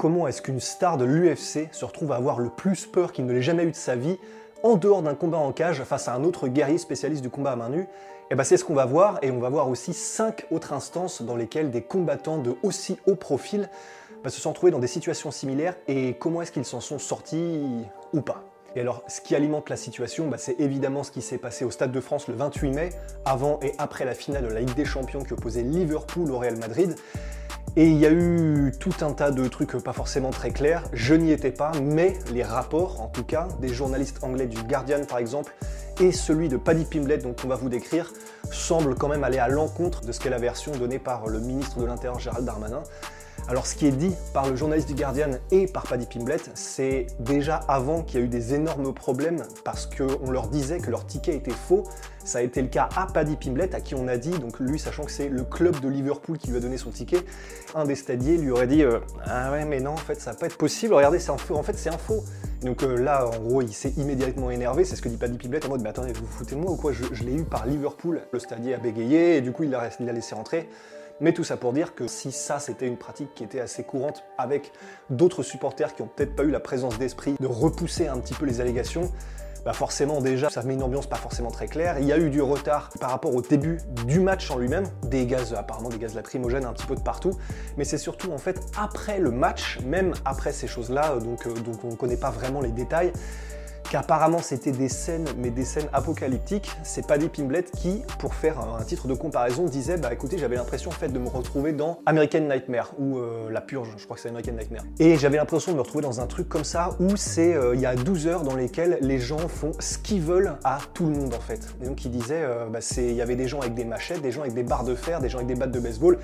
Comment est-ce qu'une star de l'UFC se retrouve à avoir le plus peur qu'il ne l'ait jamais eu de sa vie en dehors d'un combat en cage face à un autre guerrier spécialiste du combat à main nue? Et bah c'est ce qu'on va voir, et on va voir aussi 5 autres instances dans lesquelles des combattants de aussi haut profil se sont trouvés dans des situations similaires et comment est-ce qu'ils s'en sont sortis ou pas. Et alors, ce qui alimente la situation, c'est évidemment ce qui s'est passé au Stade de France le 28 mai, avant et après la finale de la Ligue des Champions qui opposait Liverpool au Real Madrid. Et il y a eu tout un tas de trucs pas forcément très clairs, je n'y étais pas, mais les rapports, en tout cas, des journalistes anglais du Guardian par exemple, et celui de Paddy Pimblett, dont on va vous décrire, semblent quand même aller à l'encontre de ce qu'est la version donnée par le ministre de l'Intérieur Gérald Darmanin. Alors ce qui est dit par le journaliste du Guardian et par Paddy Pimblett, c'est déjà avant qu'il y a eu des énormes problèmes parce qu'on leur disait que leur ticket était faux. Ça a été le cas à Paddy Pimblett, à qui on a dit, donc lui sachant que c'est le club de Liverpool qui lui a donné son ticket, un des stadiers lui aurait dit « Ah ouais mais non, en fait ça va pas être possible, regardez c'est un faux, en fait c'est un faux ». Donc là en gros il s'est immédiatement énervé, c'est ce que dit Paddy Pimblett en mode « Mais attendez, vous foutez de moi ou quoi, je l'ai eu par Liverpool ». Le stadier a bégayé et du coup il l'a laissé rentrer. Mais tout ça pour dire que si ça c'était une pratique qui était assez courante avec d'autres supporters qui n'ont peut-être pas eu la présence d'esprit de repousser un petit peu les allégations, forcément déjà ça met une ambiance pas forcément très claire. Il y a eu du retard par rapport au début du match en lui-même, apparemment des gaz lacrymogènes un petit peu de partout, mais c'est surtout en fait après le match, même après ces choses-là, donc on ne connaît pas vraiment les détails, qu'apparemment c'était des scènes, mais des scènes apocalyptiques. C'est Paddy Pimblett qui, pour faire un titre de comparaison, disait « Bah écoutez, j'avais l'impression en fait de me retrouver dans American Nightmare » ou « La Purge », je crois que c'est American Nightmare. Et j'avais l'impression de me retrouver dans un truc comme ça où c'est il y a 12 heures dans lesquelles les gens font ce qu'ils veulent à tout le monde en fait. Et donc il disait il y avait des gens avec des machettes, des gens avec des barres de fer, des gens avec des battes de baseball,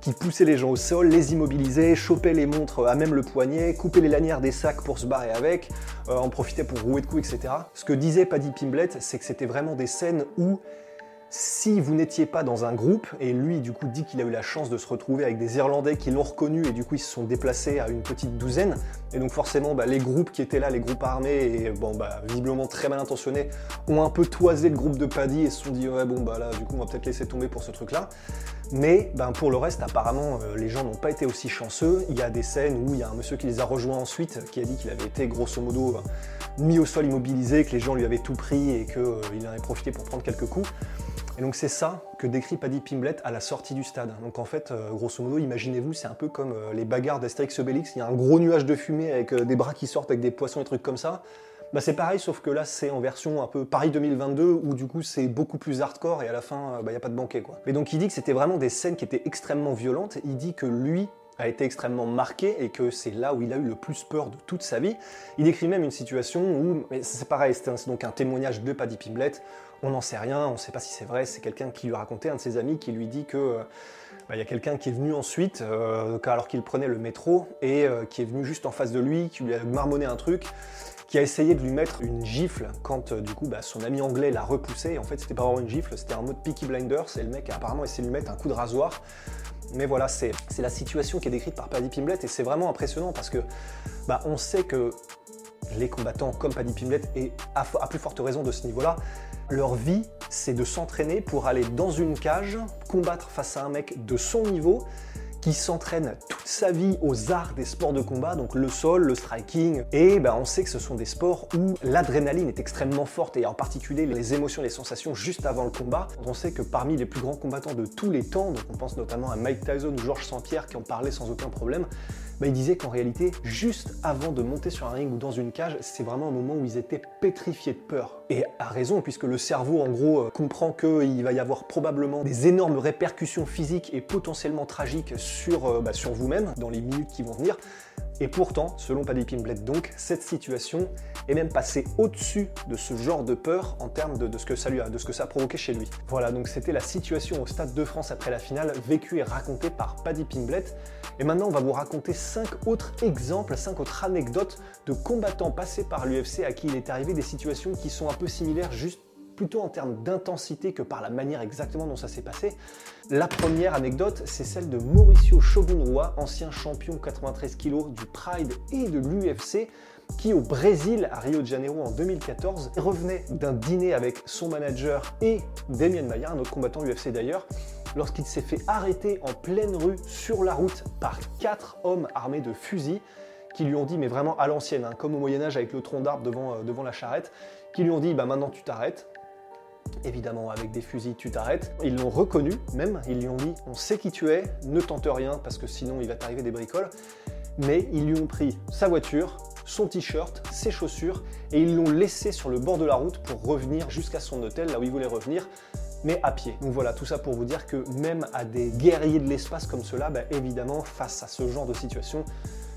qui poussaient les gens au sol, les immobilisaient, chopaient les montres à même le poignet, coupaient les lanières des sacs pour se barrer avec, en profitaient pour rouer de coups, etc. Ce que disait Paddy Pimblett, c'est que c'était vraiment des scènes où, si vous n'étiez pas dans un groupe, et lui du coup dit qu'il a eu la chance de se retrouver avec des Irlandais qui l'ont reconnu et du coup ils se sont déplacés à une petite douzaine, et donc forcément les groupes qui étaient là, les groupes armés, et visiblement très mal intentionnés, ont un peu toisé le groupe de Paddy et se sont dit « Ouais là du coup on va peut-être laisser tomber pour ce truc-là ». Mais pour le reste, apparemment, les gens n'ont pas été aussi chanceux. Il y a des scènes où il y a un monsieur qui les a rejoints ensuite, qui a dit qu'il avait été grosso modo mis au sol immobilisé, que les gens lui avaient tout pris et qu'il en avait profité pour prendre quelques coups. Et donc c'est ça que décrit Paddy Pimblett à la sortie du stade. Donc en fait, grosso modo, imaginez-vous, c'est un peu comme les bagarres d'Astérix Obélix, il y a un gros nuage de fumée avec des bras qui sortent avec des poissons et trucs comme ça. C'est pareil, sauf que là, c'est en version un peu Paris 2022, où du coup, c'est beaucoup plus hardcore, et à la fin, y a pas de banquet, quoi. Mais donc, il dit que c'était vraiment des scènes qui étaient extrêmement violentes, il dit que lui a été extrêmement marqué, et que c'est là où il a eu le plus peur de toute sa vie. Il décrit même une situation où, c'est pareil, c'est donc un témoignage de Paddy Pimblett, on n'en sait rien, on ne sait pas si c'est vrai, c'est quelqu'un qui lui racontait, un de ses amis qui lui dit que y a quelqu'un qui est venu ensuite, alors qu'il prenait le métro, et qui est venu juste en face de lui, qui lui a marmonné un truc, qui a essayé de lui mettre une gifle quand son ami anglais l'a repoussé. Et en fait, c'était pas vraiment une gifle, c'était un mode Peaky Blinders. Et le mec a apparemment essayé de lui mettre un coup de rasoir. Mais voilà, c'est la situation qui est décrite par Paddy Pimblett. Et c'est vraiment impressionnant parce que on sait que les combattants comme Paddy Pimblett, et à plus forte raison de ce niveau-là, leur vie, c'est de s'entraîner pour aller dans une cage, combattre face à un mec de son niveau, qui s'entraîne toute sa vie aux arts des sports de combat, donc le sol, le striking, et on sait que ce sont des sports où l'adrénaline est extrêmement forte, et en particulier les émotions, les sensations juste avant le combat. On sait que parmi les plus grands combattants de tous les temps, donc on pense notamment à Mike Tyson ou Georges Saint-Pierre qui en parlaient sans aucun problème, il disait qu'en réalité, juste avant de monter sur un ring ou dans une cage, c'est vraiment un moment où ils étaient pétrifiés de peur. Et à raison, puisque le cerveau, en gros, comprend qu'il va y avoir probablement des énormes répercussions physiques et potentiellement tragiques sur vous-même dans les minutes qui vont venir. Et pourtant, selon Paddy Pimblett donc, cette situation est même passée au-dessus de ce genre de peur en termes de ce que ça lui a, de ce que ça a provoqué chez lui. Voilà, donc c'était la situation au Stade de France après la finale, vécue et racontée par Paddy Pimblett. Et maintenant, on va vous raconter 5 autres exemples, 5 autres anecdotes de combattants passés par l'UFC à qui il est arrivé des situations qui sont un peu similaires, juste plutôt en termes d'intensité que par la manière exactement dont ça s'est passé. La première anecdote, c'est celle de Mauricio Shogun Rua, ancien champion 93 kg du Pride et de l'UFC, qui au Brésil, à Rio de Janeiro en 2014, revenait d'un dîner avec son manager et Demian Maia, un autre combattant UFC d'ailleurs, lorsqu'il s'est fait arrêter en pleine rue sur la route par 4 hommes armés de fusils, qui lui ont dit, mais vraiment à l'ancienne, hein, comme au Moyen-Âge avec le tronc d'arbre devant la charrette, qui lui ont dit, bah maintenant tu t'arrêtes. Évidemment, avec des fusils, tu t'arrêtes. Ils l'ont reconnu, même, ils lui ont dit « On sait qui tu es, ne tente rien parce que sinon il va t'arriver des bricoles ». Mais ils lui ont pris sa voiture, son t-shirt, ses chaussures et ils l'ont laissé sur le bord de la route pour revenir jusqu'à son hôtel, là où il voulait revenir, mais à pied. Donc voilà, tout ça pour vous dire que même à des guerriers de l'espace comme cela, bah, évidemment, face à ce genre de situation,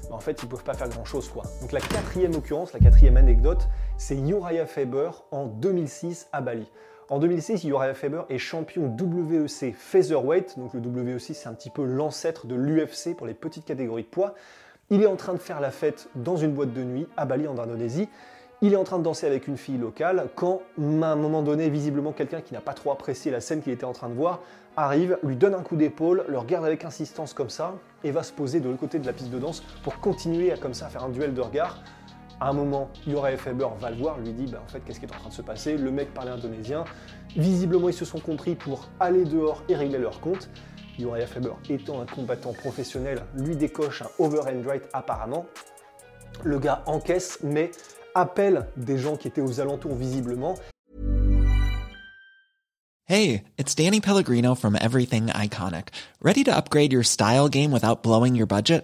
bah, en fait, ils ne peuvent pas faire grand-chose, quoi. Donc la quatrième occurrence, la quatrième anecdote, c'est Uriah Faber en 2006 à Bali. En 2006, Uriah Faber est champion WEC Featherweight, donc le WEC c'est un petit peu l'ancêtre de l'UFC pour les petites catégories de poids. Il est en train de faire la fête dans une boîte de nuit à Bali en Indonésie. Il est en train de danser avec une fille locale quand, à un moment donné, visiblement quelqu'un qui n'a pas trop apprécié la scène qu'il était en train de voir, arrive, lui donne un coup d'épaule, le regarde avec insistance comme ça et va se poser de l'autre côté de la piste de danse pour continuer à comme ça faire un duel de regards. À un moment, Uriah Faber va le voir, lui dit bah, en fait, qu'est-ce qui est en train de se passer? Le mec parlait indonésien. Visiblement, ils se sont compris pour aller dehors et régler leur compte. Uriah Faber, étant un combattant professionnel, lui décoche un overhand right apparemment. Le gars encaisse, mais appelle des gens qui étaient aux alentours visiblement. Hey, it's Danny Pellegrino from Everything Iconic. Ready to upgrade your style game without blowing your budget?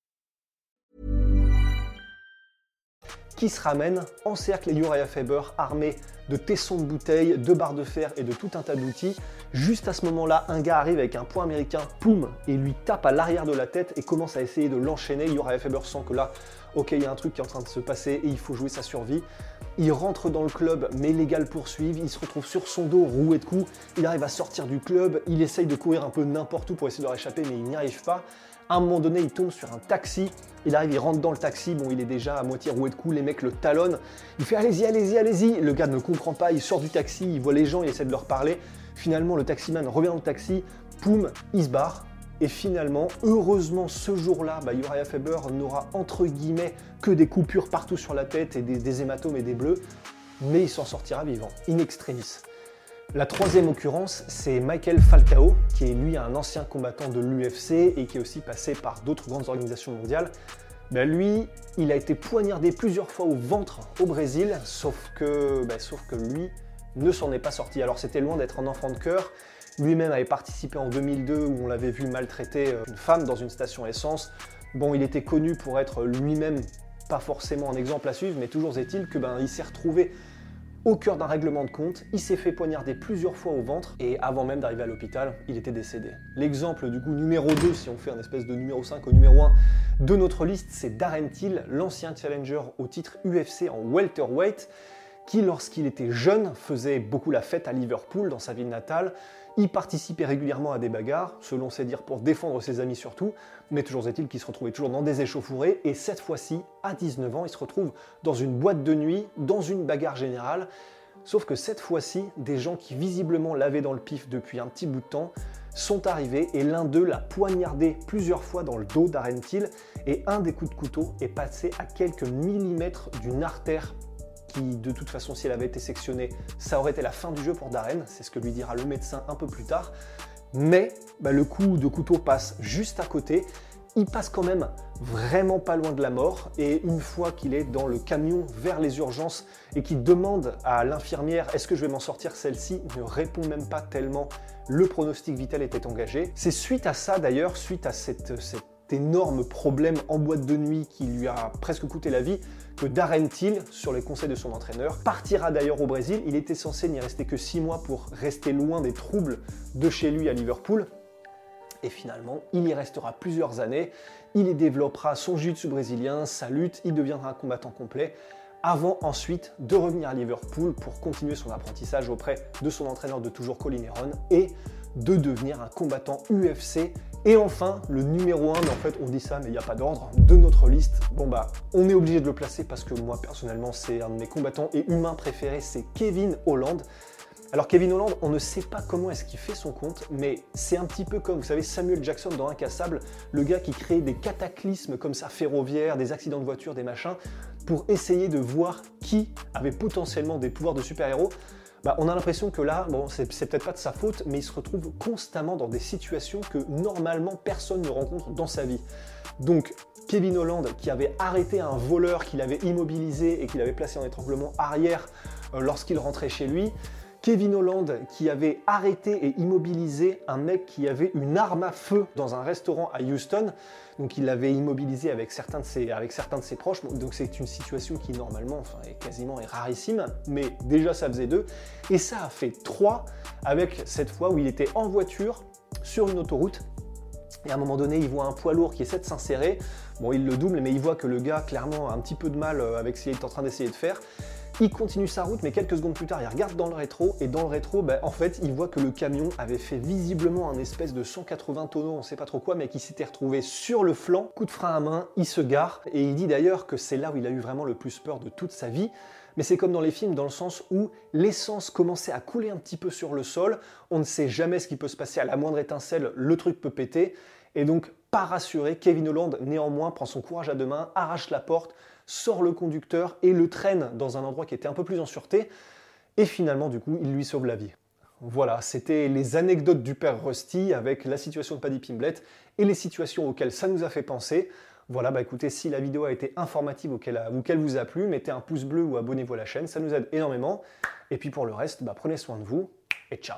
Qui se ramène, encercle Uriah Faber armé de tessons de bouteilles, de barres de fer et de tout un tas d'outils. Juste à ce moment-là, un gars arrive avec un poing américain, poum, et lui tape à l'arrière de la tête et commence à essayer de l'enchaîner. Uriah Faber sent que là, ok, il y a un truc qui est en train de se passer et il faut jouer sa survie. Il rentre dans le club, mais les gars le poursuivent, il se retrouve sur son dos, roué de coups, il arrive à sortir du club, il essaye de courir un peu n'importe où pour essayer de leur échapper, mais il n'y arrive pas. À un moment donné, il tombe sur un taxi, il arrive, il rentre dans le taxi, bon, il est déjà à moitié roué de coups, les mecs le talonnent, il fait « allez-y, allez-y, allez-y », le gars ne comprend pas, il sort du taxi, il voit les gens, il essaie de leur parler, finalement le taximan revient dans le taxi, poum, il se barre, et finalement, heureusement, ce jour-là, bah, Uriah Faber n'aura entre guillemets que des coupures partout sur la tête et des hématomes et des bleus, mais il s'en sortira vivant, in extremis. La troisième occurrence, c'est Michael Falcao, qui est lui un ancien combattant de l'UFC et qui est aussi passé par d'autres grandes organisations mondiales. Ben lui, il a été poignardé plusieurs fois au ventre au Brésil, sauf que lui ne s'en est pas sorti. Alors c'était loin d'être un enfant de cœur. Lui-même avait participé en 2002 où on l'avait vu maltraiter une femme dans une station essence. Bon, il était connu pour être lui-même pas forcément un exemple à suivre, mais toujours est-il que ben il s'est retrouvé au cœur d'un règlement de compte, il s'est fait poignarder plusieurs fois au ventre et avant même d'arriver à l'hôpital, il était décédé. L'exemple du coup numéro 2, si on fait un espèce de numéro 5 au numéro 1 de notre liste, c'est Darren Till, l'ancien challenger au titre UFC en welterweight, qui lorsqu'il était jeune faisait beaucoup la fête à Liverpool dans sa ville natale. Il participait régulièrement à des bagarres, selon ses dires pour défendre ses amis surtout, mais toujours est-il qu'il se retrouvait toujours dans des échauffourées, et cette fois-ci, à 19 ans, il se retrouve dans une boîte de nuit, dans une bagarre générale, sauf que cette fois-ci, des gens qui visiblement l'avaient dans le pif depuis un petit bout de temps sont arrivés, et l'un d'eux l'a poignardé plusieurs fois dans le dos d'Darren Till, et un des coups de couteau est passé à quelques millimètres d'une artère qui, de toute façon, si elle avait été sectionnée, ça aurait été la fin du jeu pour Darren, c'est ce que lui dira le médecin un peu plus tard. Mais bah, le coup de couteau passe juste à côté il passe quand même vraiment pas loin de la mort, et une fois qu'il est dans le camion vers les urgences et qu'il demande à l'infirmière « Est-ce que je vais m'en sortir ?» celle-ci ne répond même pas tellement le pronostic vital était engagé. C'est suite à ça d'ailleurs, suite à cette énorme problème en boîte de nuit qui lui a presque coûté la vie, que Darren Till, sur les conseils de son entraîneur, partira d'ailleurs au Brésil. Il était censé n'y rester que 6 mois pour rester loin des troubles de chez lui à Liverpool. Et finalement, il y restera plusieurs années. Il y développera son jiu-jitsu brésilien, sa lutte, il deviendra un combattant complet, avant ensuite de revenir à Liverpool pour continuer son apprentissage auprès de son entraîneur de toujours, Colin Heron, et de devenir un combattant UFC. Et enfin, le numéro 1, mais en fait on dit ça mais il n'y a pas d'ordre, de notre liste, bon bah on est obligé de le placer parce que moi personnellement c'est un de mes combattants et humains préférés, c'est Kevin Holland. Alors Kevin Holland, on ne sait pas comment est-ce qu'il fait son compte, mais c'est un petit peu comme, vous savez, Samuel Jackson dans Incassable, le gars qui crée des cataclysmes comme ça, ferroviaires, des accidents de voiture, des machins, pour essayer de voir qui avait potentiellement des pouvoirs de super-héros. Bah, on a l'impression que là, bon, c'est peut-être pas de sa faute, mais il se retrouve constamment dans des situations que normalement personne ne rencontre dans sa vie. Donc Kevin Holland, qui avait arrêté un voleur qu'il avait immobilisé et qu'il avait placé en étranglement arrière lorsqu'il rentrait chez lui, Kevin Holland qui avait arrêté et immobilisé un mec qui avait une arme à feu dans un restaurant à Houston, donc il l'avait immobilisé avec certains de ses proches, donc c'est une situation qui normalement est rarissime, mais déjà ça faisait 2, et ça a fait 3 avec cette fois où il était en voiture sur une autoroute, et à un moment donné il voit un poids lourd qui essaie de s'insérer, bon il le double mais il voit que le gars clairement a un petit peu de mal avec ce qu'il est en train d'essayer de faire. Il continue sa route, mais quelques secondes plus tard, il regarde dans le rétro, et dans le rétro, bah, en fait, il voit que le camion avait fait visiblement un espèce de 180 tonneaux, on sait pas trop quoi, mais qui s'était retrouvé sur le flanc, coup de frein à main, il se gare, et il dit d'ailleurs que c'est là où il a eu vraiment le plus peur de toute sa vie, mais c'est comme dans les films, dans le sens où l'essence commençait à couler un petit peu sur le sol, on ne sait jamais ce qui peut se passer, à la moindre étincelle, le truc peut péter, et donc, pas rassuré, Kevin Holland, néanmoins, prend son courage à deux mains, arrache la porte, sort le conducteur et le traîne dans un endroit qui était un peu plus en sûreté. Et finalement, du coup, il lui sauve la vie. Voilà, c'était les anecdotes du père Rusty avec la situation de Paddy Pimblett et les situations auxquelles ça nous a fait penser. Voilà, bah écoutez, si la vidéo a été informative ou qu'elle vous a plu, mettez un pouce bleu ou abonnez-vous à la chaîne, ça nous aide énormément. Et puis pour le reste, bah, prenez soin de vous et ciao.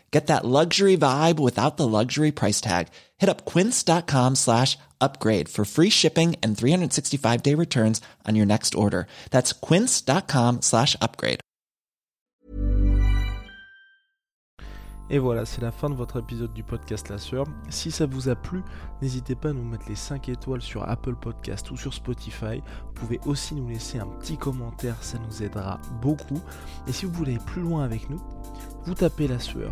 Get that luxury vibe without the luxury price tag. Hit up quince.com/upgrade for free shipping and 365-day returns on your next order. That's quince.com/upgrade. Et voilà, c'est la fin de votre épisode du podcast La Sœur. Si ça vous a plu, n'hésitez pas à nous mettre les 5 étoiles sur Apple Podcast ou sur Spotify. Vous pouvez aussi nous laisser un petit commentaire, ça nous aidera beaucoup. Et si vous voulez aller plus loin avec nous, vous tapez La Sœur